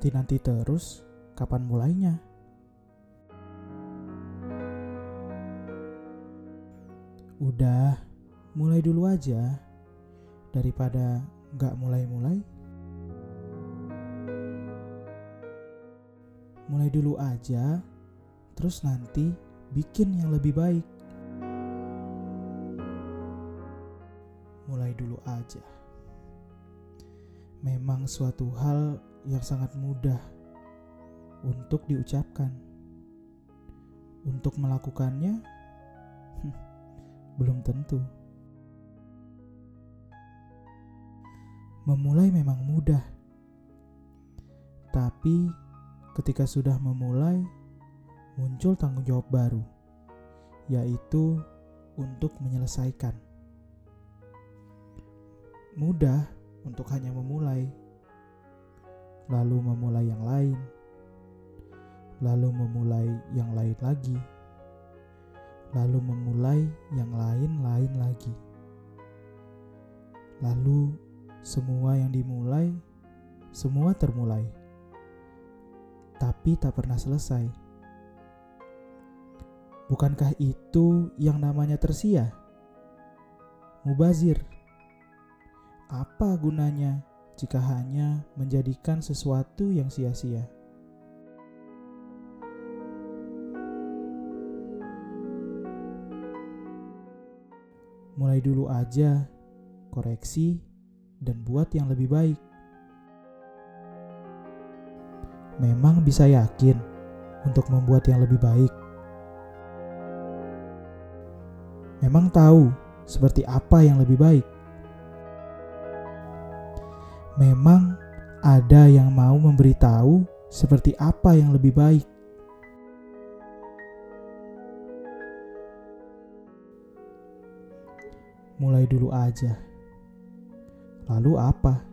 nanti-nanti terus, kapan mulainya? Udah, mulai dulu aja. Daripada gak mulai-mulai. Mulai dulu aja, terus nanti bikin yang lebih baik. Mulai dulu aja. Memang suatu hal yang sangat mudah untuk diucapkan. Untuk melakukannya, belum tentu. Memulai memang mudah. Tapi ketika sudah memulai, muncul tanggung jawab baru, yaitu untuk menyelesaikan. Mudah untuk hanya memulai, lalu memulai yang lain, lalu memulai yang lain lagi, lalu memulai yang lain-lain lagi. Lalu semua yang dimulai, semua termulai, tapi tak pernah selesai. Bukankah itu yang namanya tersia? Mubazir. Apa gunanya jika hanya menjadikan sesuatu yang sia-sia? Mulai dulu aja, koreksi, dan buat yang lebih baik. Memang bisa yakin untuk membuat yang lebih baik. Memang tahu seperti apa yang lebih baik. Memang ada yang mau memberitahu seperti apa yang lebih baik. Mulai dulu aja. Lalu apa?